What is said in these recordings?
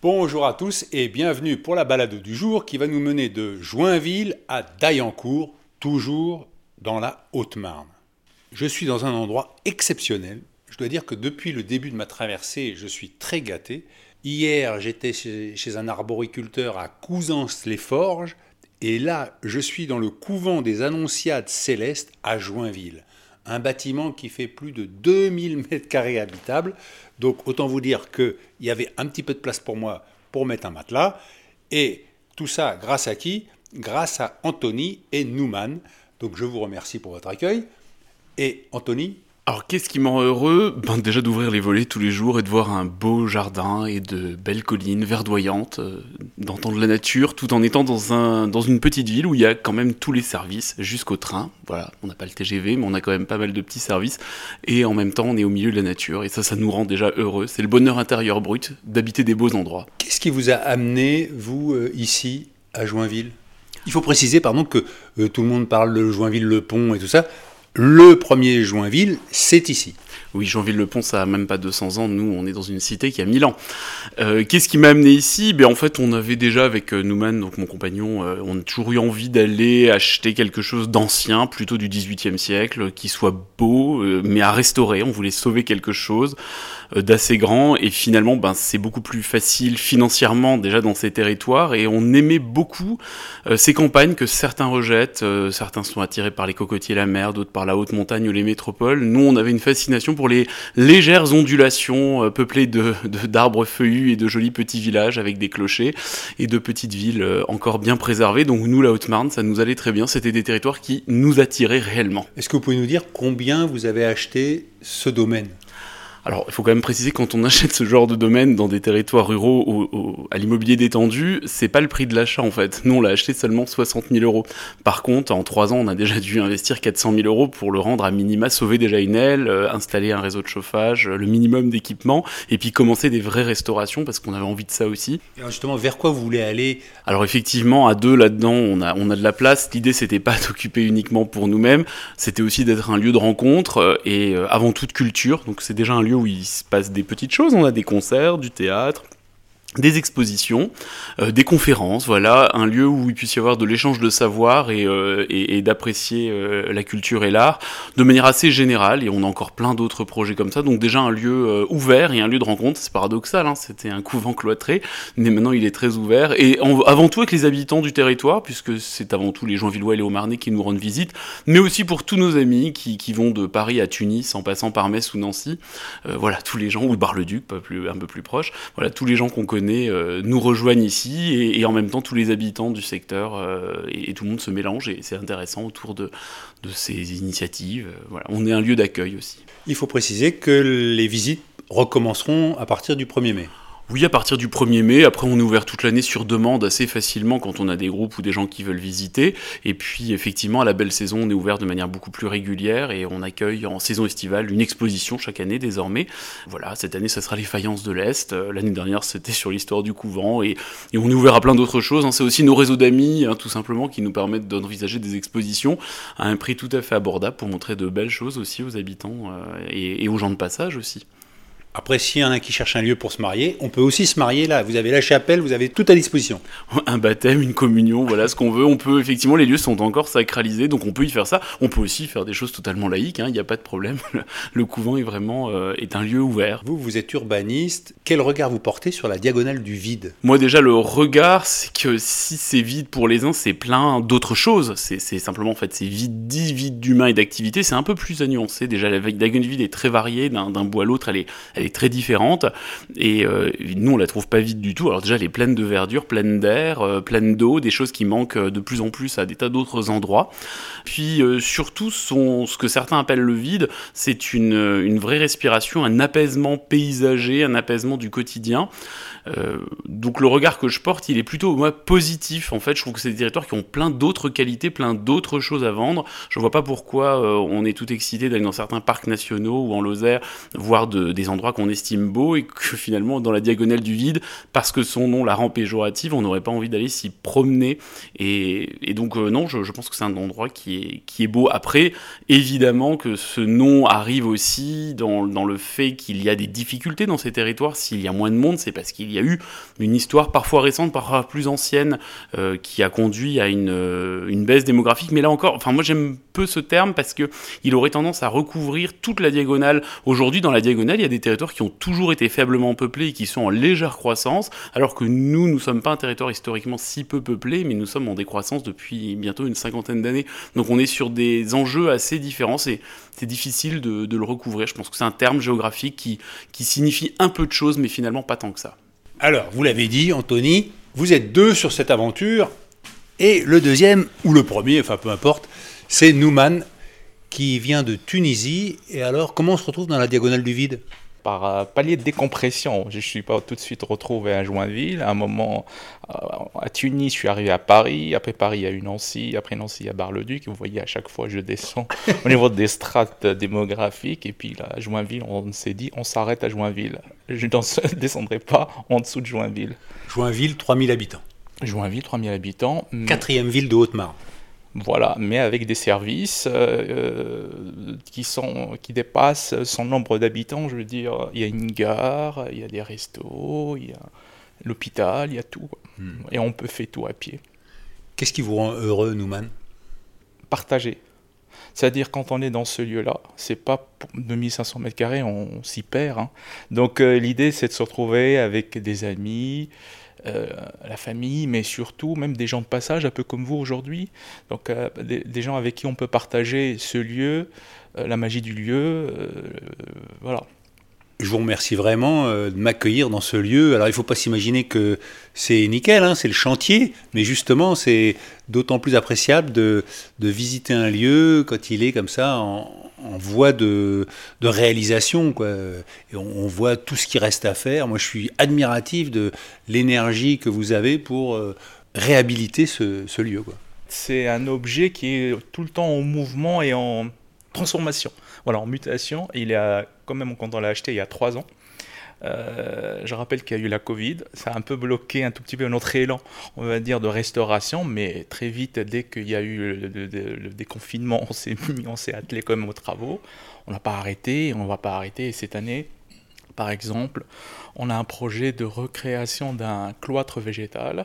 Bonjour à tous et bienvenue pour la balade du jour qui va nous mener de Joinville à Daillancourt, toujours dans la Haute-Marne. Je suis dans un endroit exceptionnel. Je dois dire que depuis le début de ma traversée, je suis très gâté. Hier, j'étais chez un arboriculteur à Cousances-les-Forges et là, je suis dans le couvent des Annonciades Célestes à Joinville. Un bâtiment qui fait plus de 2000 m² habitables. Donc autant vous dire qu'il y avait un petit peu de place pour moi pour mettre un matelas. Et tout ça grâce à qui? Grâce à Anthony et Newman. Donc je vous remercie pour votre accueil. Et Anthony? Alors qu'est-ce qui me rend heureux? Déjà d'ouvrir les volets tous les jours et de voir un beau jardin et de belles collines verdoyantes, d'entendre la nature tout en étant dans une petite ville où il y a quand même tous les services jusqu'au train. Voilà, on n'a pas le TGV mais on a quand même pas mal de petits services et en même temps on est au milieu de la nature et ça nous rend déjà heureux. C'est le bonheur intérieur brut d'habiter des beaux endroits. Qu'est-ce qui vous a amené, vous, ici, à Joinville? Il faut préciser que tout le monde parle de Joinville-le-Pont et tout ça. Le premier Joinville, c'est ici. Oui, Joinville-le-Pont, ça n'a même pas 200 ans. Nous, on est dans une cité qui a 1000 ans. Qu'est-ce qui m'a amené ici? En fait, on avait déjà avec Newman, donc mon compagnon, on a toujours eu envie d'aller acheter quelque chose d'ancien, plutôt du 18e siècle, qui soit beau, mais à restaurer. On voulait sauver quelque chose d'assez grand. Et finalement, c'est beaucoup plus facile financièrement déjà dans ces territoires. Et on aimait beaucoup ces campagnes que certains rejettent. Certains sont attirés par les cocotiers, la mer, d'autres par la haute montagne ou les métropoles. Nous, on avait une fascination pour les légères ondulations peuplées d'arbres feuillus et de jolis petits villages avec des clochers et de petites villes encore bien préservées. Donc nous, la Haute-Marne, ça nous allait très bien. C'était des territoires qui nous attiraient réellement. Est-ce que vous pouvez nous dire combien vous avez acheté ce domaine ? Alors, il faut quand même préciser, quand on achète ce genre de domaine dans des territoires ruraux à l'immobilier détendu, c'est pas le prix de l'achat, en fait. Nous, on l'a acheté seulement 60 000 €. Par contre, en 3 ans, on a déjà dû investir 400 000 € pour le rendre à minima, sauver déjà une aile, installer un réseau de chauffage, le minimum d'équipement, et puis commencer des vraies restaurations, parce qu'on avait envie de ça aussi. Et alors justement, vers quoi vous voulez aller? Alors effectivement, à deux, là-dedans, on a de la place. L'idée, c'était pas d'occuper uniquement pour nous-mêmes, c'était aussi d'être un lieu de rencontre, et avant tout de culture, donc c'est déjà un lieu où il se passe des petites choses. On a des concerts, du théâtre, des expositions, des conférences, voilà, un lieu où il puisse y avoir de l'échange de savoir et d'apprécier la culture et l'art de manière assez générale, et on a encore plein d'autres projets comme ça, donc déjà un lieu ouvert et un lieu de rencontre, c'est paradoxal, c'était un couvent cloîtré, mais maintenant il est très ouvert, et avant tout avec les habitants du territoire, puisque c'est avant tout les Joinvillois et les Haut-Marnais qui nous rendent visite, mais aussi pour tous nos amis qui vont de Paris à Tunis, en passant par Metz ou Nancy, voilà, tous les gens, ou Bar-le-Duc, un peu plus proche, voilà, tous les gens qu'on connaît nous rejoignent ici, et en même temps tous les habitants du secteur et tout le monde se mélange, et c'est intéressant autour de ces initiatives. Voilà, on est un lieu d'accueil aussi. Il faut préciser que les visites recommenceront à partir du 1er mai. Oui, à partir du 1er mai. Après, on est ouvert toute l'année sur demande assez facilement quand on a des groupes ou des gens qui veulent visiter. Et puis, effectivement, à la belle saison, on est ouvert de manière beaucoup plus régulière et on accueille en saison estivale une exposition chaque année désormais. Voilà, cette année, ça sera les faïences de l'Est. L'année dernière, c'était sur l'histoire du couvent et on est ouvert à plein d'autres choses. C'est aussi nos réseaux d'amis, tout simplement, qui nous permettent d'envisager des expositions à un prix tout à fait abordable pour montrer de belles choses aussi aux habitants et aux gens de passage aussi. Après, s'il y en a qui cherche un lieu pour se marier, on peut aussi se marier là. Vous avez la chapelle, vous avez tout à disposition. Un baptême, une communion, voilà ce qu'on veut. On peut, effectivement, les lieux sont encore sacralisés, donc on peut y faire ça. On peut aussi faire des choses totalement laïques, il n'y a pas de problème. Le couvent est vraiment un lieu ouvert. Vous êtes urbaniste. Quel regard vous portez sur la diagonale du vide? Moi, déjà, le regard, c'est que si c'est vide pour les uns, c'est plein d'autres choses. C'est simplement, en fait, c'est vide d'humain et d'activité. C'est un peu plus nuancé. Déjà, la diagonale du vide est très variée d'un bout à l'autre. Elle est très différente, et nous on la trouve pas vide du tout. Alors déjà, elle est pleine de verdure, pleine d'air, pleine d'eau, des choses qui manquent de plus en plus à des tas d'autres endroits. Puis surtout, ce que certains appellent le vide, c'est une vraie respiration, un apaisement paysager, un apaisement du quotidien. Donc le regard que je porte, il est plutôt, moi, positif. En fait, je trouve que c'est des territoires qui ont plein d'autres qualités, plein d'autres choses à vendre. Je vois pas pourquoi on est tout excité d'aller dans certains parcs nationaux ou en Lozère, voire des endroits endroit qu'on estime beau et que finalement, dans la diagonale du vide, parce que son nom la rend péjorative, on n'aurait pas envie d'aller s'y promener. Et donc, non, je pense que c'est un endroit qui est beau. Après, évidemment que ce nom arrive aussi dans le fait qu'il y a des difficultés dans ces territoires. S'il y a moins de monde, c'est parce qu'il y a eu une histoire parfois récente, parfois plus ancienne, qui a conduit à une baisse démographique. Mais là encore, enfin, moi, j'aime peu ce terme parce qu'il aurait tendance à recouvrir toute la diagonale. Aujourd'hui, dans la diagonale, il y a des territoires qui ont toujours été faiblement peuplés et qui sont en légère croissance, alors que nous ne sommes pas un territoire historiquement si peu peuplé, mais nous sommes en décroissance depuis bientôt une cinquantaine d'années. Donc on est sur des enjeux assez différents, c'est difficile de le recouvrir. Je pense que c'est un terme géographique qui signifie un peu de choses, mais finalement pas tant que ça. Alors, vous l'avez dit, Anthony, vous êtes deux sur cette aventure, et le deuxième, ou le premier, enfin peu importe, c'est Noumane, qui vient de Tunisie. Et alors, comment on se retrouve dans la diagonale du vide ? Par palier de décompression. Je ne suis pas tout de suite retrouvé à Joinville. À un moment, à Tunis, je suis arrivé à Paris. Après Paris, il y a eu Nancy. Après Nancy, il y a Bar-le-Duc. Vous voyez, à chaque fois, je descends au niveau des strates démographiques. Et puis là, à Joinville, on s'est dit, on s'arrête à Joinville. Je ne descendrai pas en dessous de Joinville. Joinville, 3000 habitants. Joinville, 3000 habitants. Quatrième ville de Haute-Marne. Voilà, mais avec des services qui dépassent son nombre d'habitants. Je veux dire, il y a une gare, il y a des restos, il y a l'hôpital, il y a tout. Et on peut faire tout à pied. Qu'est-ce qui vous rend heureux, Noumane ? Partager. C'est-à-dire, quand on est dans ce lieu-là, c'est pas 2500 mètres carrés, on s'y perd. Hein. Donc l'idée, c'est de se retrouver avec des amis, la famille, mais surtout même des gens de passage, un peu comme vous aujourd'hui. Donc des gens avec qui on peut partager ce lieu, la magie du lieu, voilà. Je vous remercie vraiment de m'accueillir dans ce lieu. Alors il ne faut pas s'imaginer que c'est nickel, hein, c'est le chantier, mais justement c'est d'autant plus appréciable de visiter un lieu quand il est comme ça en voie de réalisation, quoi. Et on voit tout ce qui reste à faire. Moi je suis admiratif de l'énergie que vous avez pour réhabiliter ce lieu, quoi. C'est un objet qui est tout le temps en mouvement et en transformation. Voilà, en mutation. Il y a quand même, quand on l'a acheté il y a 3 ans, je rappelle qu'il y a eu la Covid, ça a un peu bloqué un tout petit peu notre élan, on va dire, de restauration, mais très vite, dès qu'il y a eu le déconfinement, on s'est attelé quand même aux travaux. On n'a pas arrêté, on ne va pas arrêter. Et cette année, par exemple, on a un projet de recréation d'un cloître végétal.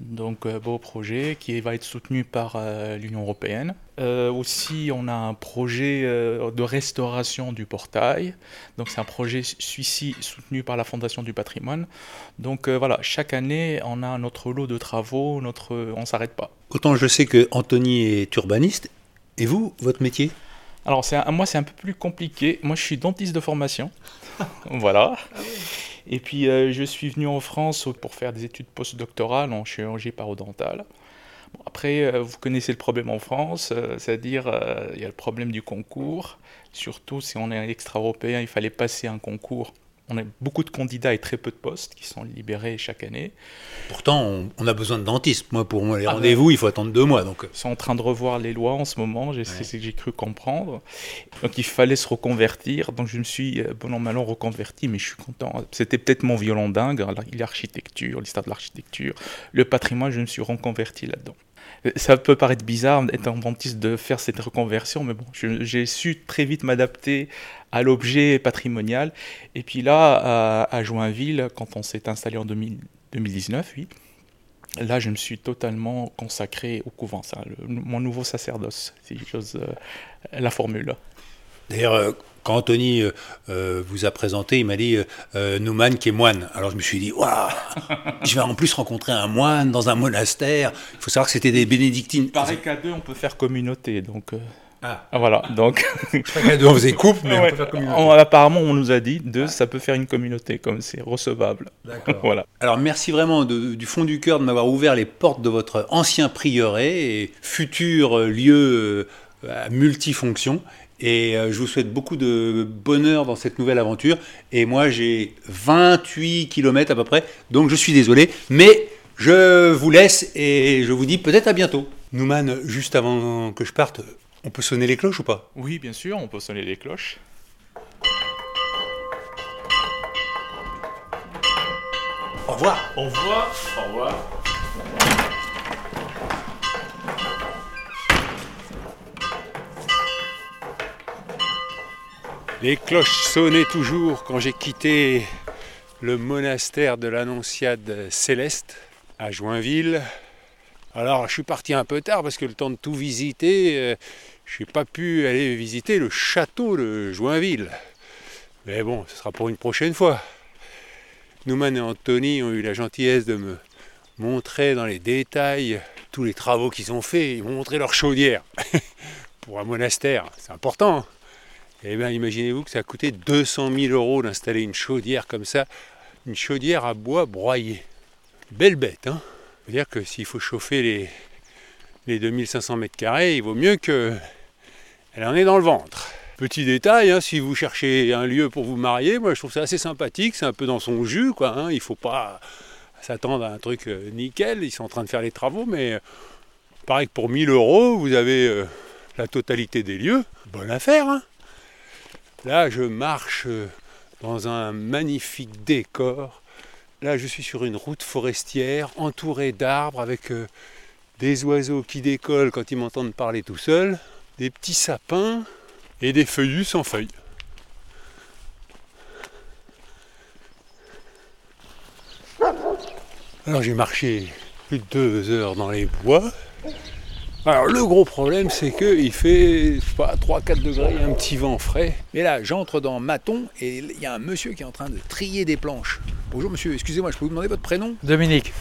Donc, beau projet qui va être soutenu par l'Union européenne. Aussi, on a un projet de restauration du portail. Donc, c'est un projet celui-ci soutenu par la Fondation du patrimoine. Donc, voilà, chaque année, on a notre lot de travaux, on ne s'arrête pas. Autant je sais que Anthony est urbaniste. Et vous, votre métier ? Alors, moi, c'est un peu plus compliqué. Moi, je suis dentiste de formation. Voilà. Ah oui. Et puis, je suis venu en France pour faire des études postdoctorales en chirurgie parodontale. Bon, après, vous connaissez le problème en France, c'est-à-dire il y a le problème du concours. Surtout, si on est extra-européen, il fallait passer un concours. On a beaucoup de candidats et très peu de postes qui sont libérés chaque année. Pourtant, on a besoin de dentistes. Moi, pour moi, les rendez-vous, il faut attendre 2 mois. Donc. Ils sont en train de revoir les lois en ce moment, c'est ce que j'ai cru comprendre. Donc, il fallait se reconvertir. Donc, je me suis, bon an, mal an, reconverti, mais je suis content. C'était peut-être mon violon dingue, l'architecture, l'histoire de l'architecture, le patrimoine, je me suis reconverti là-dedans. Ça peut paraître bizarre, étant dentiste, de faire cette reconversion, mais bon, j'ai su très vite m'adapter à l'objet patrimonial. Et puis là, à Joinville, quand on s'est installé en 2019, oui, là, je me suis totalement consacré au couvent, ça, mon nouveau sacerdoce, si j'ose la formule. D'ailleurs, quand Anthony vous a présenté, il m'a dit Noumane qui est moine. Alors je me suis dit, waouh, je vais en plus rencontrer un moine dans un monastère. Il faut savoir que c'était des bénédictines. Il paraît qu'à deux, on peut faire communauté. Donc, voilà. Donc, à deux, on faisait couple, mais on peut faire communauté. Apparemment, on nous a dit deux, ça peut faire une communauté, comme c'est recevable. D'accord. Voilà. Alors merci vraiment du fond du cœur de m'avoir ouvert les portes de votre ancien prieuré et futur lieu à multifonction. Et je vous souhaite beaucoup de bonheur dans cette nouvelle aventure. Et moi, j'ai 28 kilomètres à peu près, donc je suis désolé. Mais je vous laisse et je vous dis peut-être à bientôt. Noumane, juste avant que je parte, on peut sonner les cloches ou pas ? Oui, bien sûr, on peut sonner les cloches. Au revoir. Au revoir. Au revoir. Les cloches sonnaient toujours quand j'ai quitté le monastère de l'Annonciade Céleste à Joinville. Alors je suis parti un peu tard parce que le temps de tout visiter, je n'ai pas pu aller visiter le château de Joinville. Mais bon, ce sera pour une prochaine fois. Newman et Anthony ont eu la gentillesse de me montrer dans les détails tous les travaux qu'ils ont faits. Ils m'ont montré leur chaudière pour un monastère, c'est important. Hein. Eh bien, imaginez-vous que ça a coûté 200 000 € d'installer une chaudière comme ça, une chaudière à bois broyé. Belle bête, hein. C'est-à-dire que s'il faut chauffer les 2500 mètres carrés, il vaut mieux qu'elle en ait dans le ventre. Petit détail, hein, si vous cherchez un lieu pour vous marier, moi je trouve ça assez sympathique, c'est un peu dans son jus, quoi. Hein. Il ne faut pas s'attendre à un truc nickel, ils sont en train de faire les travaux, mais pareil que pour 1 000 €, vous avez la totalité des lieux. Bonne affaire, hein. Là, je marche dans un magnifique décor. Là, je suis sur une route forestière entourée d'arbres avec des oiseaux qui décollent quand ils m'entendent parler tout seuls, des petits sapins et des feuillus sans feuilles. Alors, j'ai marché plus de 2 heures dans les bois. Alors le gros problème c'est qu'il fait 3-4 degrés, il y a un petit vent frais. Mais là j'entre dans Maton et il y a un monsieur qui est en train de trier des planches. Bonjour monsieur, excusez-moi, je peux vous demander votre prénom? Dominique.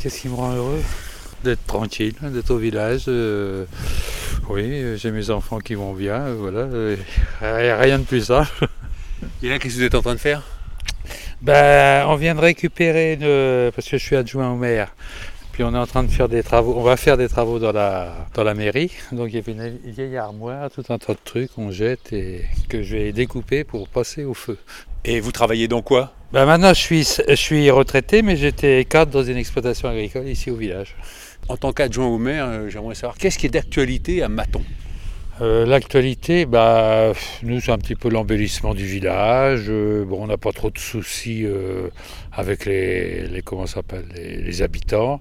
Qu'est-ce qui me rend heureux? D'être tranquille, d'être au village. Oui, j'ai mes enfants qui vont bien, voilà. Rien de plus simple. Et là qu'est-ce que vous êtes en train de faire? Ben, on vient de récupérer, parce que je suis adjoint au maire. Puis on est en train de faire des travaux, on va faire des travaux dans la mairie. Donc il y avait une vieille armoire, tout un tas de trucs qu'on jette et que je vais découper pour passer au feu. Et vous travaillez dans quoi? Ben maintenant je suis retraité, mais j'étais cadre dans une exploitation agricole ici au village. En tant qu'adjoint au maire, j'aimerais savoir qu'est-ce qui est d'actualité à Maton? L'actualité, bah, nous c'est un petit peu l'embellissement du village. Bon, on n'a pas trop de soucis avec les habitants.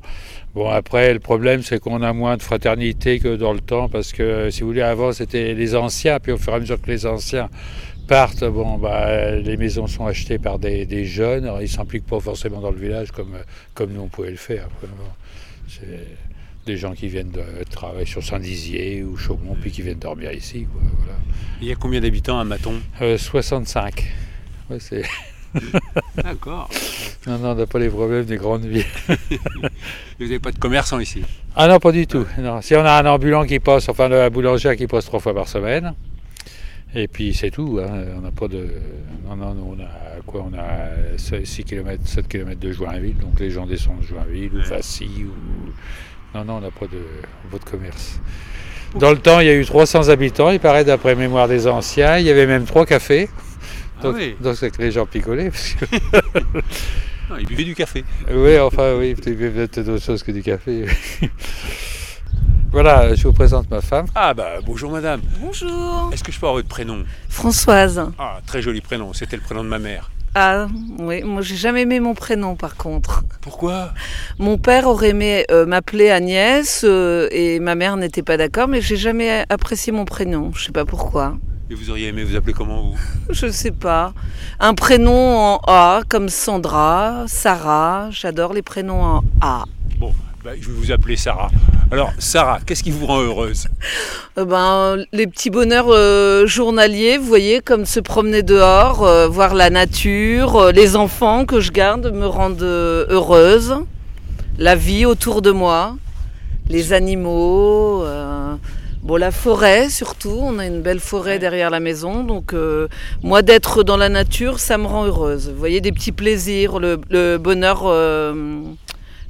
Bon, après le problème c'est qu'on a moins de fraternité que dans le temps, parce que si vous voulez avant c'était les anciens, puis au fur et à mesure que les anciens partent, bon, bah, les maisons sont achetées par des jeunes. Alors, ils ne s'impliquent pas forcément dans le village comme nous on pouvait le faire. C'est des gens qui viennent de travailler sur Saint-Dizier ou Chaumont, puis qui viennent dormir ici, quoi, voilà. Il y a combien d'habitants à Maton? 65. Ouais, c'est... D'accord. Non, on n'a pas les problèmes des grandes villes. Vous n'avez pas de commerçants ici? Ah non, pas du tout. Non. Si on a un ambulant qui passe, enfin la boulangère qui passe 3 fois par semaine, et puis c'est tout. Hein. On n'a pas de... Non, on a quoi? On a 6 km, 7 km de Joinville, donc les gens descendent de Joinville, ou Vassy, ou... Non, on n'a pas de commerce. Dans le temps, il y a eu 300 habitants, il paraît, d'après mémoire des anciens. Il y avait même 3 cafés. Donc, donc c'est que les gens picolaient. Parce que... non, ils buvaient du café. Oui, enfin, oui, ils buvaient peut-être d'autres choses que du café. Voilà, je vous présente ma femme. Ah, bah, bonjour madame. Bonjour. Est-ce que je peux avoir votre prénom? Françoise. Ah, très joli prénom, c'était le prénom de ma mère. Ah oui, moi j'ai jamais aimé mon prénom par contre. Pourquoi? Mon père aurait aimé m'appeler Agnès et ma mère n'était pas d'accord, mais j'ai jamais apprécié mon prénom, je sais pas pourquoi. Et vous auriez aimé vous appeler comment vous? Je sais pas. Un prénom en A comme Sandra, Sarah, j'adore les prénoms en A. Bon, bah, je vais vous appeler Sarah. Alors Sarah, qu'est-ce qui vous rend heureuse? Les petits bonheurs journaliers, vous voyez, comme se promener dehors, voir la nature, les enfants que je garde me rendent heureuse, la vie autour de moi, les animaux, la forêt surtout, on a une belle forêt derrière la maison, donc moi d'être dans la nature, ça me rend heureuse. Vous voyez, des petits plaisirs, le bonheur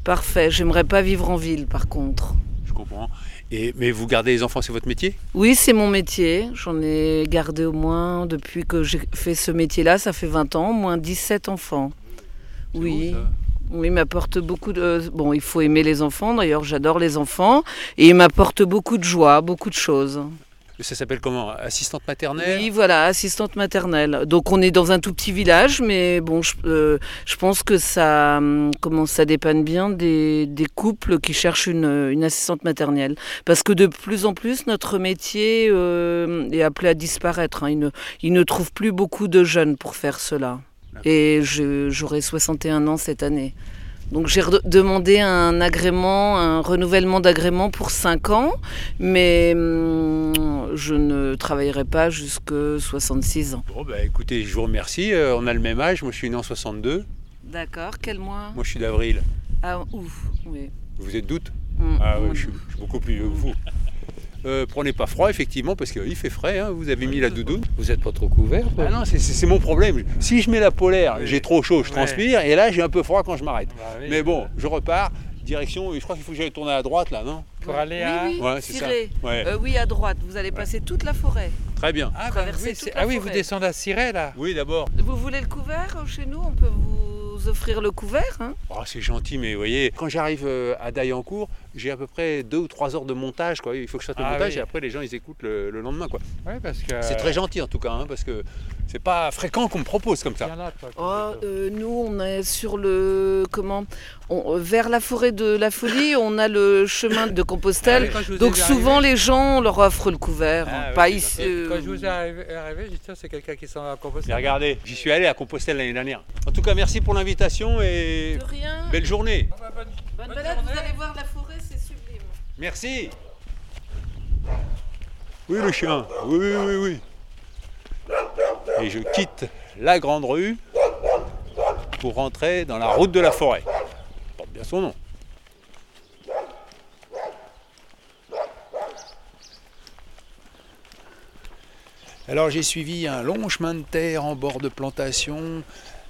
parfait, j'aimerais pas vivre en ville par contre. Je comprends. Mais vous gardez les enfants, c'est votre métier? Oui, c'est mon métier. J'en ai gardé au moins, depuis que j'ai fait ce métier-là, ça fait 20 ans, au moins 17 enfants. C'est oui. Beau, ça. Oui, ils m'apportent beaucoup de... Bon, il faut aimer les enfants, d'ailleurs j'adore les enfants, et ils m'apportent beaucoup de joie, beaucoup de choses. Ça s'appelle comment? Assistante maternelle? Oui, voilà, assistante maternelle. Donc on est dans un tout petit village, mais bon, je pense que ça, comment, ça dépanne bien des couples qui cherchent une assistante maternelle. Parce que de plus en plus, notre métier est appelé à disparaître. Hein. Il ne trouve plus beaucoup de jeunes pour faire cela. Et j'aurai 61 ans cette année. Donc j'ai demandé un agrément, un renouvellement d'agrément pour 5 ans, mais je ne travaillerai pas jusque 66 ans. Bon, bah, écoutez, je vous remercie. On a le même âge. Moi, je suis né en 62. D'accord. Quel mois? Moi, je suis d'avril. Ah, ouf, oui. Vous êtes d'août? Ah oui, je suis beaucoup plus vieux que vous. Prenez pas froid, effectivement, parce qu'il fait frais. Hein. Vous avez mis la doudoune. Vous n'êtes pas trop couvert. Ah non, c'est mon problème. Si je mets la polaire, j'ai trop chaud, je transpire. Et là, j'ai un peu froid quand je m'arrête. Bah, oui. Mais bon, je repars. Direction, je crois qu'il faut que j'aille tourner à droite, là, non? Pour aller à... Oui, ouais, c'est ça. Oui, à droite. Vous allez passer toute la forêt. Très bien. Ah, traverser toute la forêt. Vous descendez à Cirey, là? Oui, d'abord. Vous voulez le couvert? Chez nous, on peut vous offrir le couvert. Hein. Oh, c'est gentil, mais vous voyez, quand j'arrive à Daillancourt, j'ai à peu près 2 ou 3 heures de montage, quoi. Il faut que je fasse le montage et après les gens ils écoutent le lendemain, quoi. Ouais, parce que... C'est très gentil en tout cas, hein, parce que c'est pas fréquent qu'on me propose comme ça. Nous on est sur le vers la forêt de la Folie, on a le chemin de Compostelle. Donc souvent les gens on leur offre le couvert, pas ici. Quand je vous ai arrivé, j'ai dit c'est quelqu'un qui s'en va à Compostelle. Mais regardez, j'y suis allé à Compostelle l'année dernière. En tout cas merci pour l'invitation et de rien. Belle journée. Ah, bah, bonne balade, vous allez voir la forêt. Merci. Oui, le chien. Oui. Et je quitte la grande rue pour rentrer dans la route de la forêt. Il porte bien son nom. Alors j'ai suivi un long chemin de terre en bord de plantation,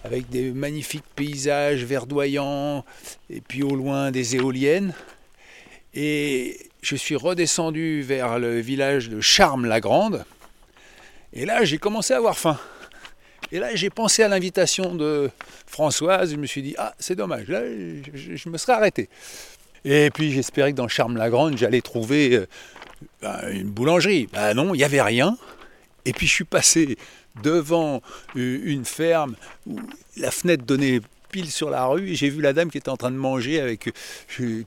avec des magnifiques paysages verdoyants, et puis au loin des éoliennes. Et je suis redescendu vers le village de Charmes-la-Grande. Et là, j'ai commencé à avoir faim. Et là, j'ai pensé à l'invitation de Françoise. Je me suis dit, ah, c'est dommage, là, je me serais arrêté. Et puis, j'espérais que dans Charmes-la-Grande, j'allais trouver une boulangerie. Ben non, il n'y avait rien. Et puis, je suis passé devant une ferme où la fenêtre donnait... pile sur la rue, et j'ai vu la dame qui était en train de manger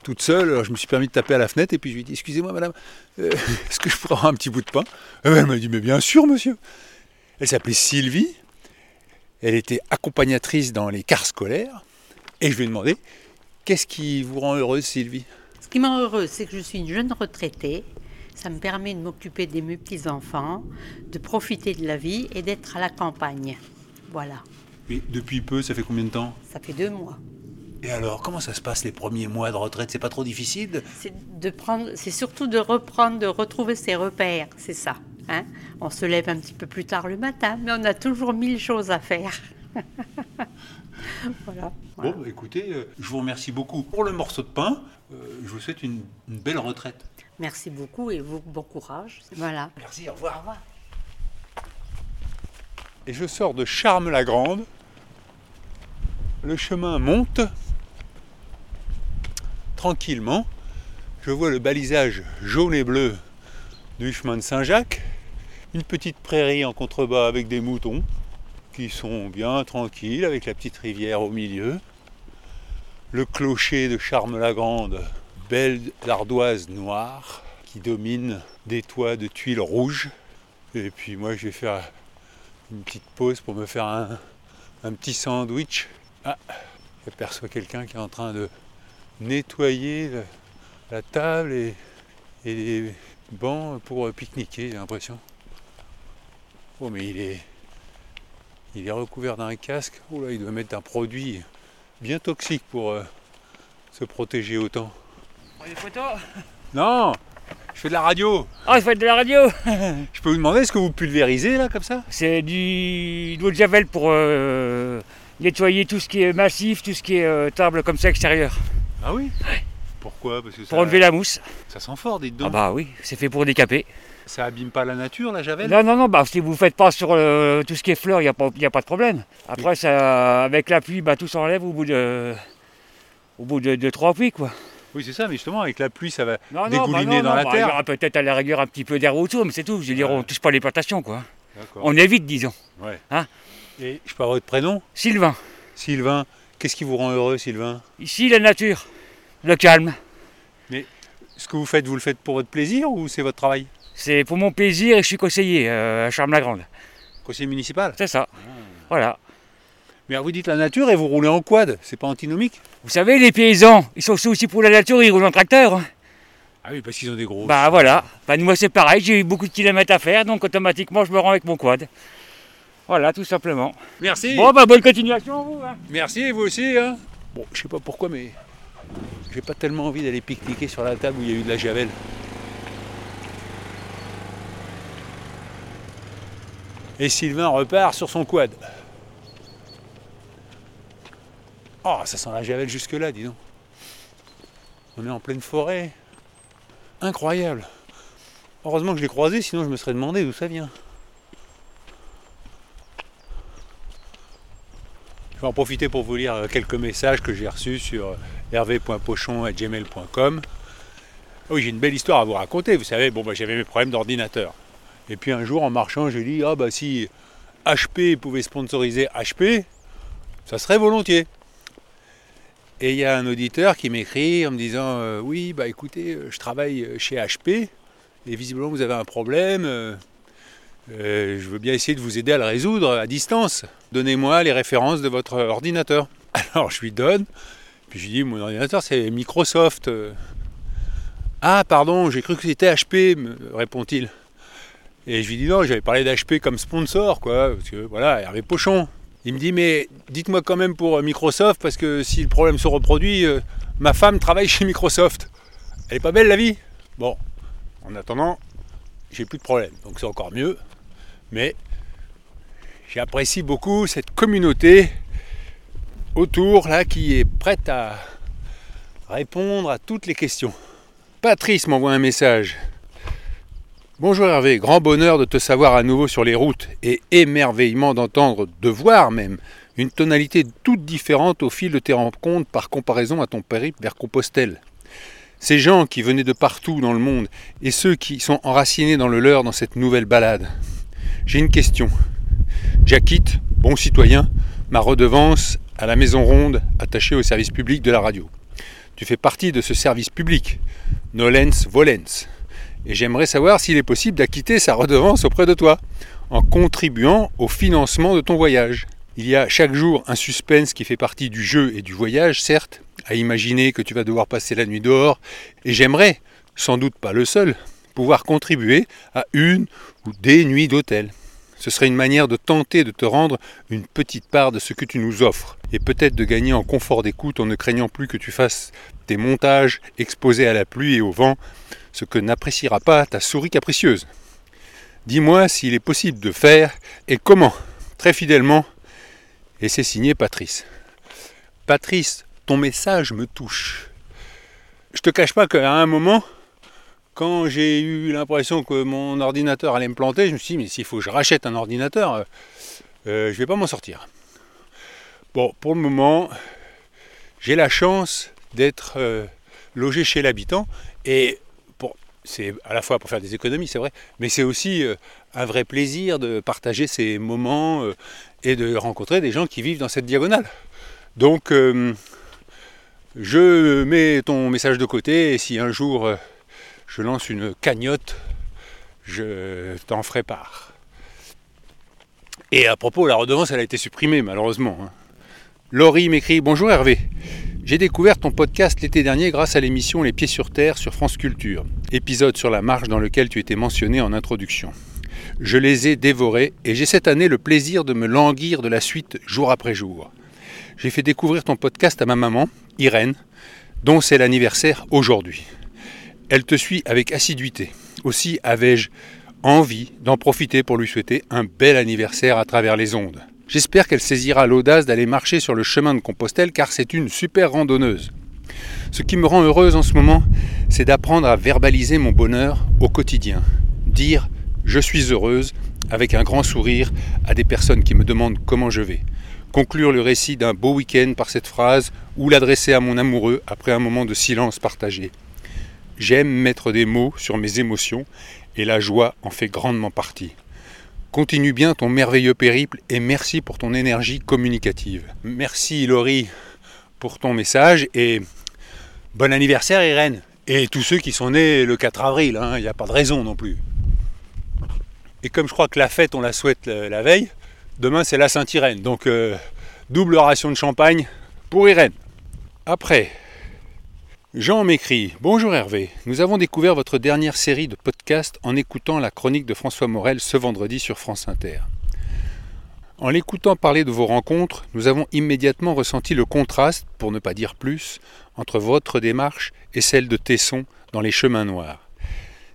toute seule. Alors je me suis permis de taper à la fenêtre et puis je lui ai dit « Excusez-moi madame, est-ce que je pourrais avoir un petit bout de pain ?» Elle m'a dit « Mais bien sûr monsieur !» Elle s'appelait Sylvie, elle était accompagnatrice dans les quarts scolaires et je lui ai demandé « Qu'est-ce qui vous rend heureuse Sylvie ?» Ce qui me rend heureuse, c'est que je suis une jeune retraitée, ça me permet de m'occuper de mes petits-enfants, de profiter de la vie et d'être à la campagne. Voilà. Mais depuis peu, ça fait combien de temps? Ça fait 2 mois. Et alors, comment ça se passe les premiers mois de retraite? C'est pas trop difficile? C'est surtout de retrouver ses repères, c'est ça. Hein, on se lève un petit peu plus tard le matin, mais on a toujours 1000 choses à faire. Voilà. Bon, écoutez, je vous remercie beaucoup pour le morceau de pain. Je vous souhaite une belle retraite. Merci beaucoup et bon courage. Voilà. Merci, au revoir. Au revoir. Et je sors de Charmes-la-Grande. Le chemin monte tranquillement. Je vois le balisage jaune et bleu du chemin de Saint-Jacques. Une petite prairie en contrebas avec des moutons qui sont bien tranquilles avec la petite rivière au milieu. Le clocher de Charmes-la-Grande, belle d'ardoise noire qui domine des toits de tuiles rouges. Et puis moi je vais faire une petite pause pour me faire un petit sandwich. Ah, j'aperçois quelqu'un qui est en train de nettoyer la table et les bancs pour pique-niquer, j'ai l'impression. Oh, mais il est recouvert d'un casque. Oh là, il doit mettre un produit bien toxique pour se protéger autant. Des photos? Non, je fais de la radio. Ah, vous faites de la radio? Je peux vous demander, est-ce que vous pulvérisez là, comme ça? C'est de l'eau de javel pour... nettoyer tout ce qui est massif, tout ce qui est table comme ça extérieure. Ah oui? Ouais. Pourquoi? Parce que ça... Pour enlever la mousse. Ça sent fort, dites donc. Ah bah oui, c'est fait pour décaper. Ça abîme pas la nature, la javel? Non, bah, si vous faites pas sur tout ce qui est fleurs, il n'y a pas de problème. Après, ça, avec la pluie, bah, tout s'enlève au bout de 3 pluies, quoi. Oui, c'est ça, mais justement, avec la pluie, ça va dégouliner dans la terre. Il y aura peut-être à la rigueur un petit peu d'herbe autour, mais c'est tout. Je veux dire, on ne touche pas les plantations, quoi. On évite, disons. Ouais. Hein? Et je peux avoir votre prénom? Sylvain. Sylvain, qu'est-ce qui vous rend heureux, Sylvain? Ici, la nature, le calme. Mais ce que vous faites, vous le faites pour votre plaisir ou c'est votre travail? C'est pour mon plaisir et je suis conseiller à Charmes-la-Grande. Conseiller municipal? C'est ça. Ah. Voilà. Mais alors vous dites la nature et vous roulez en quad, c'est pas antinomique? Vous savez, les paysans, ils sont aussi pour la nature, ils roulent en tracteur. Ah oui, parce qu'ils ont des gros... Bah voilà, bah, moi c'est pareil, j'ai eu beaucoup de kilomètres à faire, donc automatiquement je me rends avec mon quad. Voilà, tout simplement. Merci. Bon, bah bonne continuation à vous. Hein. Merci, et vous aussi. Hein. Bon, je sais pas pourquoi, mais j'ai pas tellement envie d'aller pique-niquer sur la table où il y a eu de la javel. Et Sylvain repart sur son quad. Oh, ça sent la javel jusque-là, dis donc. On est en pleine forêt. Incroyable. Heureusement que je l'ai croisé, sinon je me serais demandé d'où ça vient. Je vais en profiter pour vous lire quelques messages que j'ai reçus sur hervé.pochon@gmail.com. Oui, j'ai une belle histoire à vous raconter. Vous savez, bon, bah, j'avais mes problèmes d'ordinateur. Et puis un jour, en marchant, j'ai dit, ah bah si HP pouvait sponsoriser HP, ça serait volontiers. Et il y a un auditeur qui m'écrit en me disant « Oui, bah écoutez, je travaille chez HP et visiblement vous avez un problème. Je veux bien essayer de vous aider à le résoudre à distance. Donnez-moi les références de votre ordinateur. » Alors je lui donne, puis je lui dis « Mon ordinateur c'est Microsoft. »« Ah pardon, j'ai cru que c'était HP, » me répond-il. Et je lui dis « Non, j'avais parlé d'HP comme sponsor, quoi, parce que voilà, Hervé Pochon. » Il me dit, mais dites-moi quand même pour Microsoft, parce que si le problème se reproduit, ma femme travaille chez Microsoft. Elle est pas belle la vie? Bon, en attendant, j'ai plus de problème, donc c'est encore mieux. Mais j'apprécie beaucoup cette communauté autour, là, qui est prête à répondre à toutes les questions. Patrice m'envoie un message. Bonjour Hervé, grand bonheur de te savoir à nouveau sur les routes et émerveillement d'entendre, de voir même, une tonalité toute différente au fil de tes rencontres par comparaison à ton périple vers Compostelle. Ces gens qui venaient de partout dans le monde et ceux qui sont enracinés dans le leur dans cette nouvelle balade. J'ai une question. J'acquitte, bon citoyen, ma redevance à la Maison Ronde attachée au service public de la radio. Tu fais partie de ce service public, nolens volens. Et j'aimerais savoir s'il est possible d'acquitter sa redevance auprès de toi, en contribuant au financement de ton voyage. Il y a chaque jour un suspense qui fait partie du jeu et du voyage, certes, à imaginer que tu vas devoir passer la nuit dehors, et j'aimerais, sans doute pas le seul, pouvoir contribuer à une ou des nuits d'hôtel. Ce serait une manière de tenter de te rendre une petite part de ce que tu nous offres, et peut-être de gagner en confort d'écoute en ne craignant plus que tu fasses tes montages exposés à la pluie et au vent, ce que n'appréciera pas ta souris capricieuse. Dis-moi s'il est possible de faire et comment, très fidèlement. Et c'est signé Patrice. Patrice, ton message me touche. Je te cache pas qu'à un moment, quand j'ai eu l'impression que mon ordinateur allait me planter, je me suis dit, mais s'il faut que je rachète un ordinateur, je vais pas m'en sortir. Bon, pour le moment, j'ai la chance d'être logé chez l'habitant et... C'est à la fois pour faire des économies, c'est vrai, mais c'est aussi un vrai plaisir de partager ces moments et de rencontrer des gens qui vivent dans cette diagonale. Donc, je mets ton message de côté et si un jour je lance une cagnotte, je t'en ferai part. Et à propos, la redevance, elle a été supprimée, malheureusement. Hein. Laurie m'écrit « Bonjour Hervé ». J'ai découvert ton podcast l'été dernier grâce à l'émission Les Pieds sur Terre sur France Culture, épisode sur la marche dans lequel tu étais mentionné en introduction. Je les ai dévorés et j'ai cette année le plaisir de me languir de la suite jour après jour. J'ai fait découvrir ton podcast à ma maman, Irène, dont c'est l'anniversaire aujourd'hui. Elle te suit avec assiduité. Aussi avais-je envie d'en profiter pour lui souhaiter un bel anniversaire à travers les ondes. J'espère qu'elle saisira l'audace d'aller marcher sur le chemin de Compostelle car c'est une super randonneuse. Ce qui me rend heureuse en ce moment, c'est d'apprendre à verbaliser mon bonheur au quotidien. Dire « je suis heureuse » avec un grand sourire à des personnes qui me demandent comment je vais. conclure le récit d'un beau week-end par cette phrase ou l'adresser à mon amoureux après un moment de silence partagé. J'aime mettre des mots sur mes émotions et la joie en fait grandement partie. Continue bien ton merveilleux périple et merci pour ton énergie communicative. Merci Laurie pour ton message et bon anniversaire Irène. Et tous ceux qui sont nés le 4 avril, il n'y a pas de raison non plus. Et comme je crois que la fête on la souhaite la veille, demain c'est la Sainte-Irène. Donc double ration de champagne pour Irène. Après, Jean m'écrit « Bonjour Hervé, nous avons découvert votre dernière série de podcasts en écoutant la chronique de François Morel ce vendredi sur France Inter. En l'écoutant parler de vos rencontres, nous avons immédiatement ressenti le contraste, pour ne pas dire plus, entre votre démarche et celle de Tesson dans les chemins noirs.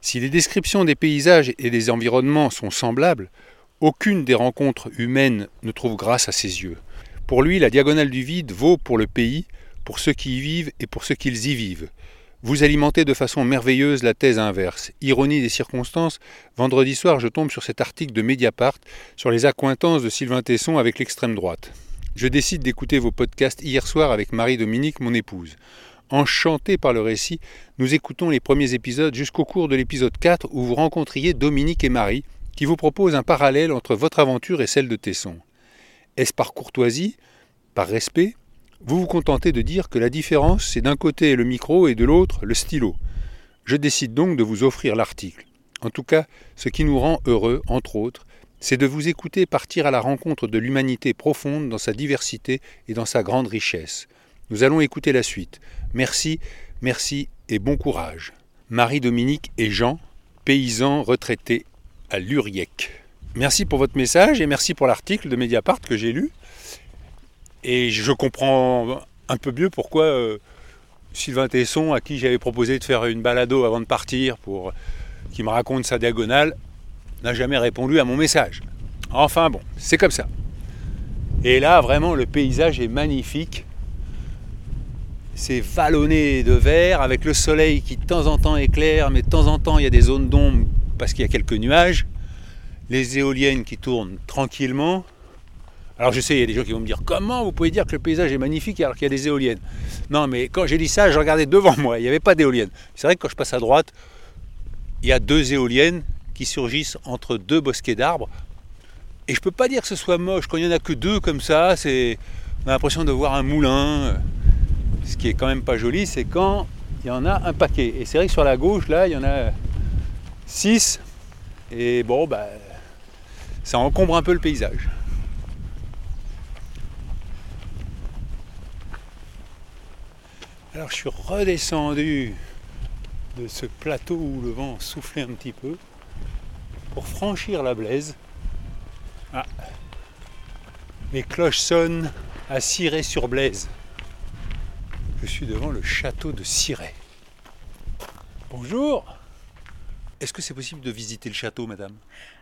Si les descriptions des paysages et des environnements sont semblables, aucune des rencontres humaines ne trouve grâce à ses yeux. Pour lui, la diagonale du vide vaut pour le pays, pour ceux qui y vivent et pour ceux qu'ils y vivent. Vous alimentez de façon merveilleuse la thèse inverse. Ironie des circonstances, vendredi soir, je tombe sur cet article de Mediapart sur les accointances de Sylvain Tesson avec l'extrême droite. Je décide d'écouter vos podcasts hier soir avec Marie-Dominique, mon épouse. Enchanté par le récit, nous écoutons les premiers épisodes jusqu'au cours de l'épisode 4 où vous rencontriez Dominique et Marie qui vous proposent un parallèle entre votre aventure et celle de Tesson. Est-ce par courtoisie, par respect ? Vous vous contentez de dire que la différence, c'est d'un côté le micro et de l'autre le stylo. Je décide donc de vous offrir l'article. En tout cas, ce qui nous rend heureux, entre autres, c'est de vous écouter partir à la rencontre de l'humanité profonde dans sa diversité et dans sa grande richesse. Nous allons écouter la suite. Merci, merci et bon courage. Marie-Dominique et Jean, paysans retraités à Luriec. Merci pour votre message et merci pour l'article de Mediapart que j'ai lu. Et je comprends un peu mieux pourquoi Sylvain Tesson, à qui j'avais proposé de faire une balado avant de partir pour qu'il me raconte sa diagonale, n'a jamais répondu à mon message. Enfin bon, c'est comme ça. Et là, vraiment, le paysage est magnifique. C'est vallonné de vert, avec le soleil qui de temps en temps éclaire, mais de temps en temps, il y a des zones d'ombre parce qu'il y a quelques nuages. Les éoliennes qui tournent tranquillement. Alors je sais, il y a des gens qui vont me dire « Comment vous pouvez dire que le paysage est magnifique alors qu'il y a des éoliennes ?» Non, mais quand j'ai dit ça, je regardais devant moi, il n'y avait pas d'éoliennes. C'est vrai que quand je passe à droite, il y a deux éoliennes qui surgissent entre deux bosquets d'arbres. Et je ne peux pas dire que ce soit moche, quand il n'y en a que deux comme ça, on a l'impression de voir un moulin. Ce qui est quand même pas joli, c'est quand il y en a un paquet. Et c'est vrai que sur la gauche, là, il y en a 6. Et bon, bah, ça encombre un peu le paysage. Alors je suis redescendu de ce plateau où le vent soufflait un petit peu pour franchir la Blaise. Ah, les cloches sonnent à Cirey-sur-Blaise. Je suis devant le château de Cirey. Bonjour. Est-ce que c'est possible de visiter le château, madame?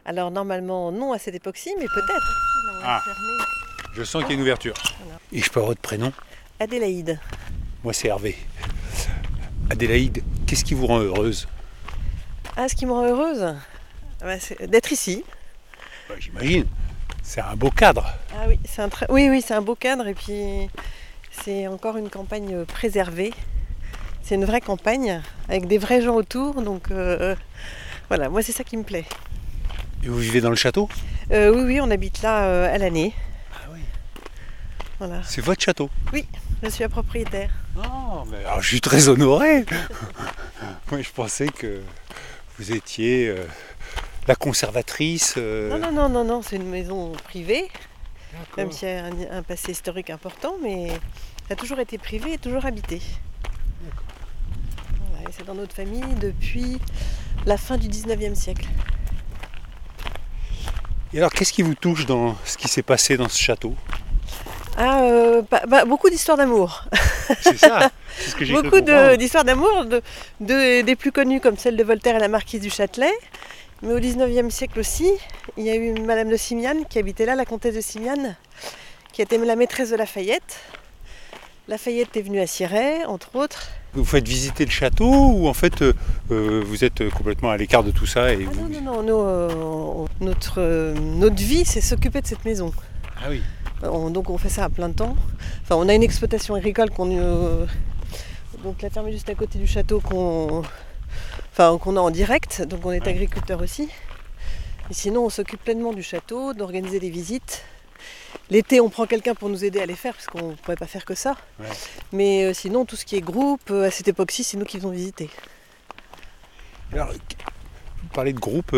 Alors normalement non à cette époque-ci, mais peut-être. Ah, je sens qu'il y a une ouverture. Et je peux avoir votre prénom? Adélaïde. Moi, c'est Hervé. Adélaïde, qu'est-ce qui vous rend heureuse? Ah, ce qui me rend heureuse, c'est d'être ici. Bah, j'imagine. C'est un beau cadre. Ah oui, c'est un beau cadre. Et puis, c'est encore une campagne préservée. C'est une vraie campagne, avec des vrais gens autour. Donc, voilà, moi, c'est ça qui me plaît. Et vous vivez dans le château? Oui, on habite là à l'année. Ah oui. Voilà. C'est votre château? Oui. Je suis la propriétaire. Non, mais alors je suis très honoré. Moi, je pensais que vous étiez la conservatrice. Non, c'est une maison privée. D'accord. Même s'il y a un passé historique important, mais ça a toujours été privé et toujours habité. D'accord. Voilà, et c'est dans notre famille depuis la fin du 19e siècle. Et alors, qu'est-ce qui vous touche dans ce qui s'est passé dans ce château ? Ah, beaucoup d'histoires d'amour. C'est ça, c'est ce que j'ai cru comprendre. Beaucoup d'histoires d'amour, des plus connues comme celle de Voltaire et la marquise du Châtelet. Mais au 19e siècle aussi, il y a eu Madame de Simiane qui habitait là, la comtesse de Simiane, qui était la maîtresse de Lafayette. Lafayette est venue à Cirey, entre autres. Vous faites visiter le château ou en fait vous êtes complètement à l'écart de tout ça et Non, notre vie c'est s'occuper de cette maison. Ah oui. Donc on fait ça à plein temps. Enfin, on a une exploitation agricole qu'on... donc la ferme juste à côté du château qu'on a en direct. Donc on est agriculteur aussi. Et sinon, on s'occupe pleinement du château, d'organiser des visites. L'été, on prend quelqu'un pour nous aider à les faire, parce qu'on ne pouvait pas faire que ça. Ouais. Mais sinon, tout ce qui est groupe, à cette époque-ci, c'est nous qui faisons visiter. Alors, vous parlez de groupe,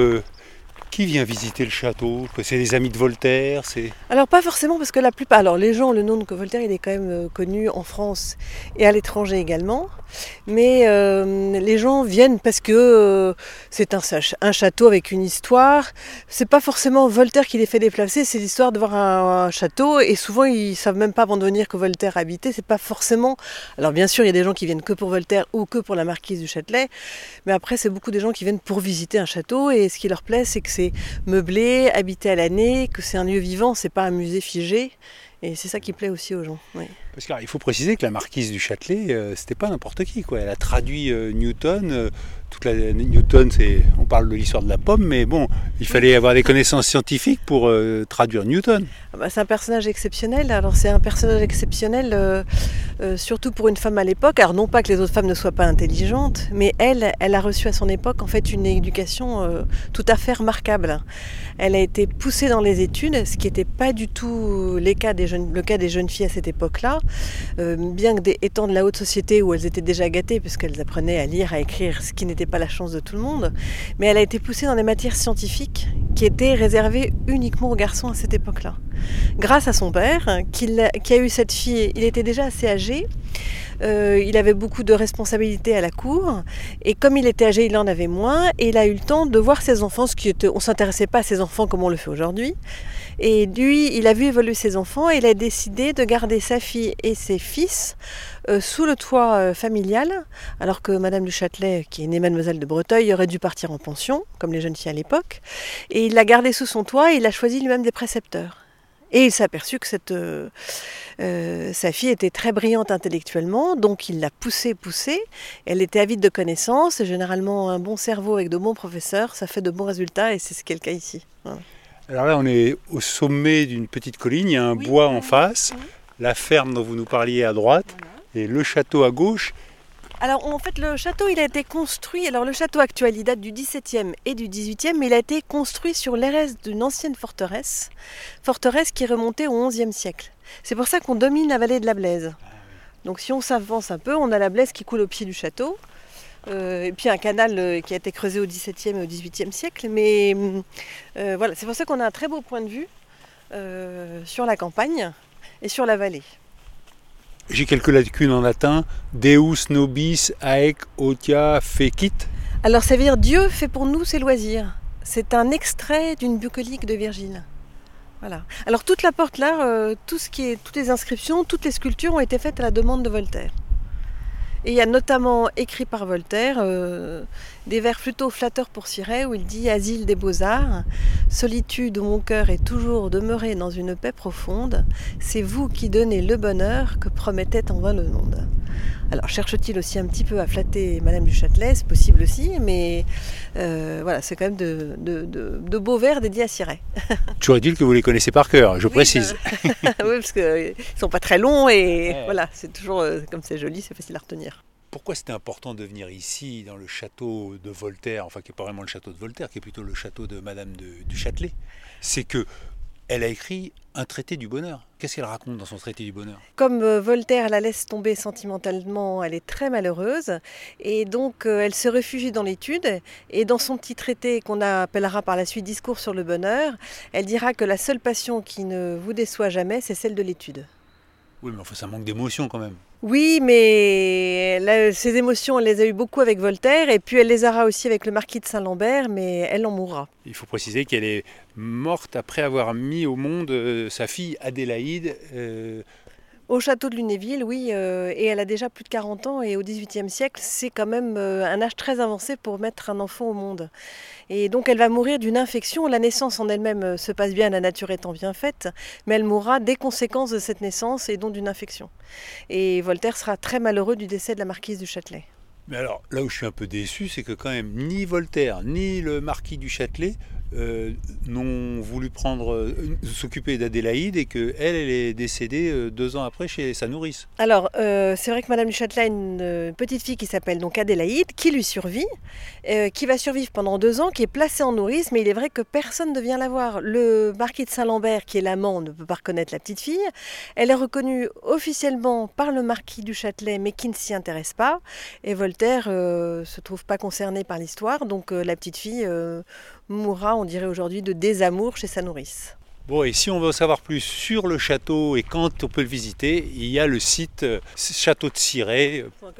qui vient visiter le château? C'est des amis de Voltaire? Alors, pas forcément, parce que la plupart... Alors, les gens, le nom de Voltaire, il est quand même connu en France et à l'étranger également. Mais les gens viennent parce que c'est un château avec une histoire. C'est pas forcément Voltaire qui les fait déplacer, c'est l'histoire de voir un château. Et souvent, ils savent même pas avant de venir que Voltaire habitait. C'est pas forcément... Alors bien sûr, il y a des gens qui viennent que pour Voltaire ou que pour la marquise du Châtelet. Mais après, c'est beaucoup des gens qui viennent pour visiter un château. Et ce qui leur plaît, c'est que c'est meublé, habité à l'année, que c'est un lieu vivant, c'est pas un musée figé. Et c'est ça qui plaît aussi aux gens. Oui. Parce qu'il faut préciser que la marquise du Châtelet, c'était pas n'importe qui, quoi. Elle a traduit Newton. Newton, on parle de l'histoire de la pomme, mais bon, il fallait avoir des connaissances scientifiques pour traduire Newton. Ah bah, c'est un personnage exceptionnel. Alors c'est un personnage exceptionnel, surtout pour une femme à l'époque. Alors non pas que les autres femmes ne soient pas intelligentes, mais elle a reçu à son époque en fait une éducation tout à fait remarquable. Elle a été poussée dans les études, ce qui n'était pas du tout le cas des jeunes filles à cette époque-là, bien que étant de la haute société où elles étaient déjà gâtées, puisqu'elles apprenaient à lire, à écrire, ce qui n'était pas la chance de tout le monde, mais elle a été poussée dans les matières scientifiques qui étaient réservées uniquement aux garçons à cette époque-là. Grâce à son père, qui a eu cette fille, il était déjà assez âgé, il avait beaucoup de responsabilités à la cour, et comme il était âgé, il en avait moins, et il a eu le temps de voir ses enfants, on ne s'intéressait pas à ses enfants comme on le fait aujourd'hui, et lui, il a vu évoluer ses enfants, et il a décidé de garder sa fille et ses fils sous le toit familial, alors que Madame du Châtelet, qui est née Mademoiselle de Breteuil, aurait dû partir en pension, comme les jeunes filles à l'époque, et il l'a gardée sous son toit, et il a choisi lui-même des précepteurs. Et il s'est aperçu que sa fille était très brillante intellectuellement, donc il l'a poussée. Elle était avide de connaissances, et généralement un bon cerveau avec de bons professeurs, ça fait de bons résultats, et c'est ce qui est le cas ici. Voilà. Alors là, on est au sommet d'une petite colline, il y a un bois en face, la ferme dont vous nous parliez à droite, et le château à gauche. Alors en fait le château il a été construit, alors le château actuel il date du XVIIe et du XVIIIe, mais il a été construit sur les restes d'une ancienne forteresse qui remontait au XIe siècle. C'est pour ça qu'on domine la vallée de la Blaise. Donc si on s'avance un peu, on a la Blaise qui coule au pied du château, et puis un canal qui a été creusé au XVIIe et au XVIIIe siècle, mais voilà, c'est pour ça qu'on a un très beau point de vue sur la campagne et sur la vallée. J'ai quelques lacunes en latin. Deus nobis haec otia fecit. Alors ça veut dire Dieu fait pour nous ses loisirs. C'est un extrait d'une bucolique de Virgile. Voilà. Alors toute la porte là, toutes les inscriptions, toutes les sculptures ont été faites à la demande de Voltaire. Et il y a notamment écrit par Voltaire des vers plutôt flatteurs pour Cirey où il dit « Asile des beaux-arts, solitude où mon cœur est toujours demeuré dans une paix profonde, c'est vous qui donnez le bonheur que promettait en vain le monde. » Alors cherche-t-il aussi un petit peu à flatter Madame du Châtelet, c'est possible aussi, mais voilà, c'est quand même de beaux vers dédiés à Cirey. Toujours est-il que vous les connaissez par cœur, je précise. Oui, parce qu'ils ne sont pas très longs et voilà, c'est toujours, comme c'est joli, c'est facile à retenir. Pourquoi c'était important de venir ici, dans le château de Voltaire, enfin qui n'est pas vraiment le château de Voltaire, qui est plutôt le château de Madame du Châtelet? C'est que elle a écrit un traité du bonheur. Qu'est-ce qu'elle raconte dans son traité du bonheur? Comme Voltaire la laisse tomber sentimentalement, elle est très malheureuse. Et donc, elle se réfugie dans l'étude. Et dans son petit traité qu'on appellera par la suite « Discours sur le bonheur », elle dira que la seule passion qui ne vous déçoit jamais, c'est celle de l'étude. Oui, mais enfin, ça manque d'émotion quand même. Oui, mais ces émotions, elle les a eues beaucoup avec Voltaire, et puis elle les aura aussi avec le marquis de Saint-Lambert, mais elle en mourra. Il faut préciser qu'elle est morte après avoir mis au monde sa fille Adélaïde. Au château de Lunéville, oui, et elle a déjà plus de 40 ans, et au XVIIIe siècle, c'est quand même un âge très avancé pour mettre un enfant au monde. Et donc elle va mourir d'une infection. La naissance en elle-même se passe bien, la nature étant bien faite, mais elle mourra des conséquences de cette naissance et donc d'une infection. Et Voltaire sera très malheureux du décès de la marquise du Châtelet. Mais alors, là où je suis un peu déçu, c'est que quand même, ni Voltaire, ni le marquis du Châtelet n'ont voulu s'occuper d'Adélaïde et qu'elle est décédée 2 ans après chez sa nourrice. Alors, c'est vrai que Madame du Châtelet a une petite fille qui s'appelle donc Adélaïde, qui lui survit, qui va survivre pendant 2 ans, qui est placée en nourrice, mais il est vrai que personne ne vient la voir. Le marquis de Saint-Lambert, qui est l'amant, ne peut pas reconnaître la petite fille. Elle est reconnue officiellement par le marquis du Châtelet, mais qui ne s'y intéresse pas. Et Voltaire se trouve pas concerné par l'histoire, donc la petite fille mourra, on dirait aujourd'hui, de désamour chez sa nourrice. Bon, et si on veut en savoir plus sur le château et quand on peut le visiter, il y a le site château de Cirey. Voilà.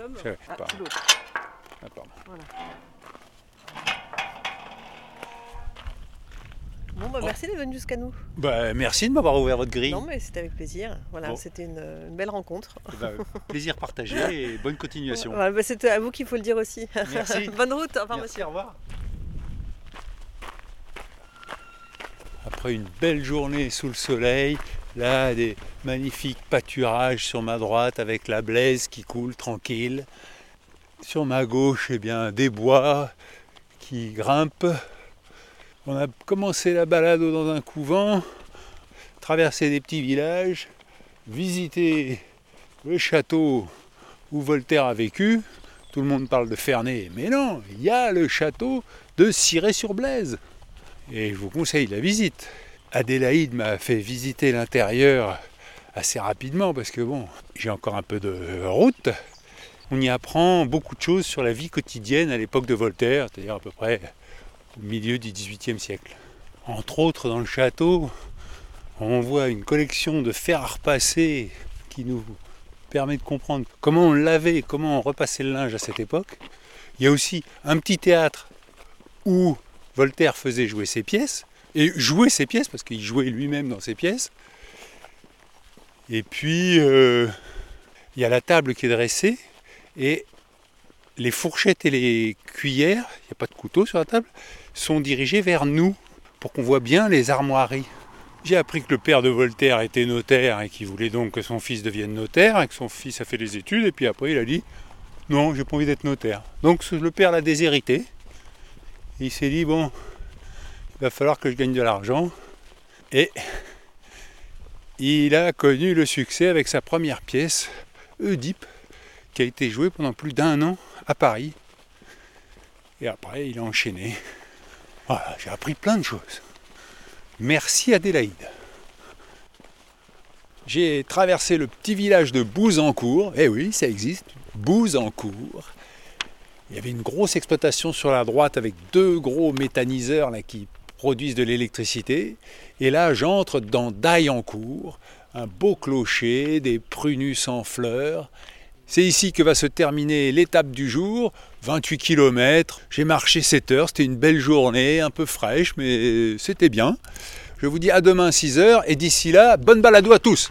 Bon, bah, merci d'être venu jusqu'à nous. Bah, merci de m'avoir ouvert votre grille. Non, mais c'était avec plaisir. Voilà, bon. C'était une belle rencontre. Bah, plaisir partagé et bonne continuation. Bah, c'est à vous qu'il faut le dire aussi. Merci. Bonne route. Au revoir, monsieur. Au revoir. Après une belle journée sous le soleil, là, des magnifiques pâturages sur ma droite avec la Blaise qui coule tranquille. Sur ma gauche, eh bien, des bois qui grimpent. On a commencé la balade dans un couvent, traversé des petits villages, visité le château où Voltaire a vécu. Tout le monde parle de Ferney, mais non, il y a le château de Cirey-sur-Blaise. Et je vous conseille la visite. Adélaïde m'a fait visiter l'intérieur assez rapidement parce que bon, j'ai encore un peu de route. On y apprend beaucoup de choses sur la vie quotidienne à l'époque de Voltaire, c'est-à-dire à peu près au milieu du XVIIIe siècle. Entre autres, dans le château, on voit une collection de fer à repasser qui nous permet de comprendre comment on lavait, comment on repassait le linge à cette époque. Il y a aussi un petit théâtre où Voltaire faisait jouer ses pièces, parce qu'il jouait lui-même dans ses pièces. Et puis, il y a la table qui est dressée, et les fourchettes et les cuillères, il n'y a pas de couteau sur la table, sont dirigées vers nous, pour qu'on voit bien les armoiries. J'ai appris que le père de Voltaire était notaire, et qu'il voulait donc que son fils devienne notaire, et que son fils a fait des études, et puis après il a dit « Non, j'ai pas envie d'être notaire ». Donc le père l'a déshérité. Il s'est dit, bon, il va falloir que je gagne de l'argent. Et il a connu le succès avec sa première pièce, Oedipe, qui a été jouée pendant plus d'1 an à Paris. Et après, il a enchaîné. Voilà, j'ai appris plein de choses. Merci Adélaïde. J'ai traversé le petit village de Bouzancourt. Eh oui, ça existe, Bouzancourt. Il y avait une grosse exploitation sur la droite avec 2 gros méthaniseurs là, qui produisent de l'électricité. Et là, j'entre dans Daillancourt, un beau clocher, des prunus en fleurs. C'est ici que va se terminer l'étape du jour, 28 km. J'ai marché 7 heures, c'était une belle journée, un peu fraîche, mais c'était bien. Je vous dis à demain 6 h et d'ici là, bonne balado à tous.